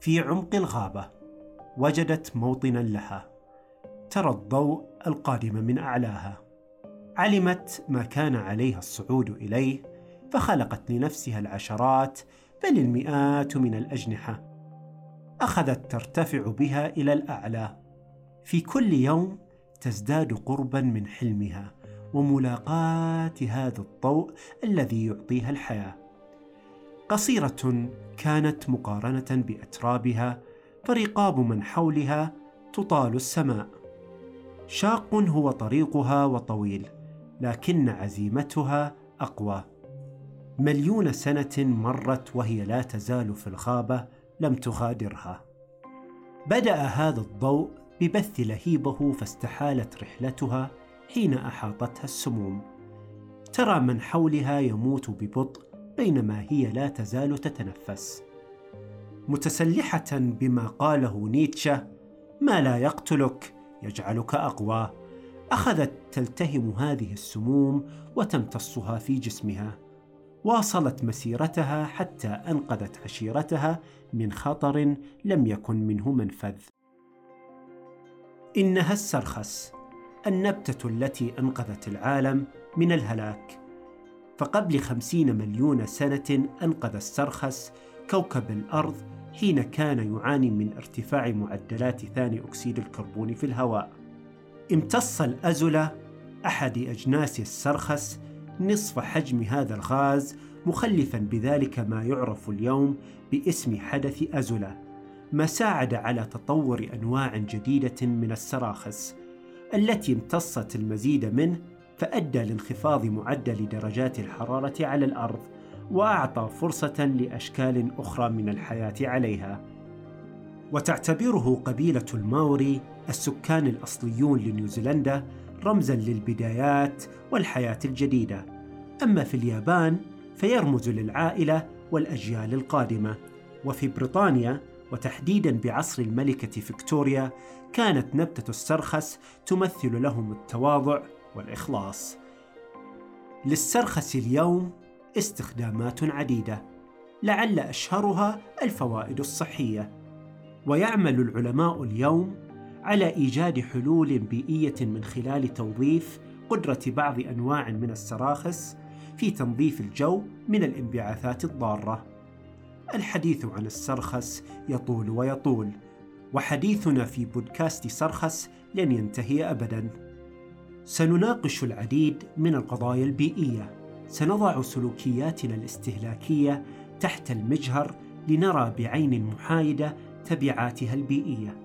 في عمق الغابة وجدت موطنا لها، ترى الضوء القادم من أعلاها. علمت ما كان عليها الصعود إليه، فخلقت لنفسها العشرات بل المئات من الأجنحة، أخذت ترتفع بها إلى الأعلى. في كل يوم تزداد قربا من حلمها وملاقاة هذا الضوء الذي يعطيها الحياة. قصيرة كانت مقارنة بأترابها، فرقاب من حولها تطال السماء. شاق هو طريقها وطويل، لكن عزيمتها أقوى. مليون سنة مرت وهي لا تزال في الغابة لم تغادرها. بدأ هذا الضوء ببث لهيبه، فاستحالت رحلتها حين أحاطتها السموم. ترى من حولها يموت ببطء بينما هي لا تزال تتنفس. متسلحة بما قاله نيتشه، ما لا يقتلك يجعلك أقوى، أخذت تلتهم هذه السموم وتمتصها في جسمها. واصلت مسيرتها حتى أنقذت عشيرتها من خطر لم يكن منه منفذ. إنها السرخس، النبتة التي أنقذت العالم من الهلاك. فقبل 50 مليون سنة أنقذ السرخس كوكب الأرض حين كان يعاني من ارتفاع معدلات ثاني أكسيد الكربون في الهواء. امتص الأزولا أحد أجناس السرخس نصف حجم هذا الغاز، مخلفا بذلك ما يعرف اليوم باسم حدث أزولا، ما ساعد على تطور أنواع جديدة من السراخس التي امتصت المزيد منه، فأدى لانخفاض معدل درجات الحرارة على الأرض، وأعطى فرصة لأشكال أخرى من الحياة عليها. وتعتبره قبيلة الماوري، السكان الأصليون لنيوزيلندا، رمزاً للبدايات والحياة الجديدة. أما في اليابان فيرمز للعائلة والأجيال القادمة. وفي بريطانيا وتحديداً بعصر الملكة فيكتوريا كانت نبتة السرخس تمثل لهم التواضع والإخلاص. للسرخس اليوم استخدامات عديدة، لعل أشهرها الفوائد الصحية. ويعمل العلماء اليوم على إيجاد حلول بيئية من خلال توظيف قدرة بعض أنواع من السراخس في تنظيف الجو من الانبعاثات الضارة. الحديث عن السرخس يطول ويطول، وحديثنا في بودكاست سرخس لن ينتهي أبداً. سنناقش العديد من القضايا البيئية، سنضع سلوكياتنا الاستهلاكية تحت المجهر لنرى بعين محايدة تبعاتها البيئية،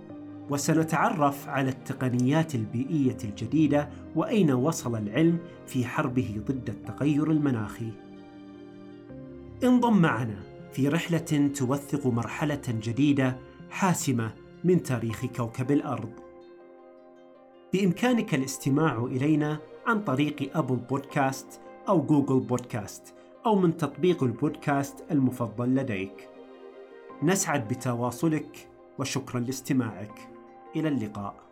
وسنتعرف على التقنيات البيئية الجديدة وأين وصل العلم في حربه ضد التغير المناخي. انضم معنا في رحلة توثق مرحلة جديدة حاسمة من تاريخ كوكب الأرض. بإمكانك الاستماع إلينا عن طريق ابل-بودكاست أو جوجل بودكاست، أو من تطبيق البودكاست المفضل لديك. نسعد بتواصلك، وشكراً لاستماعك. إلى اللقاء.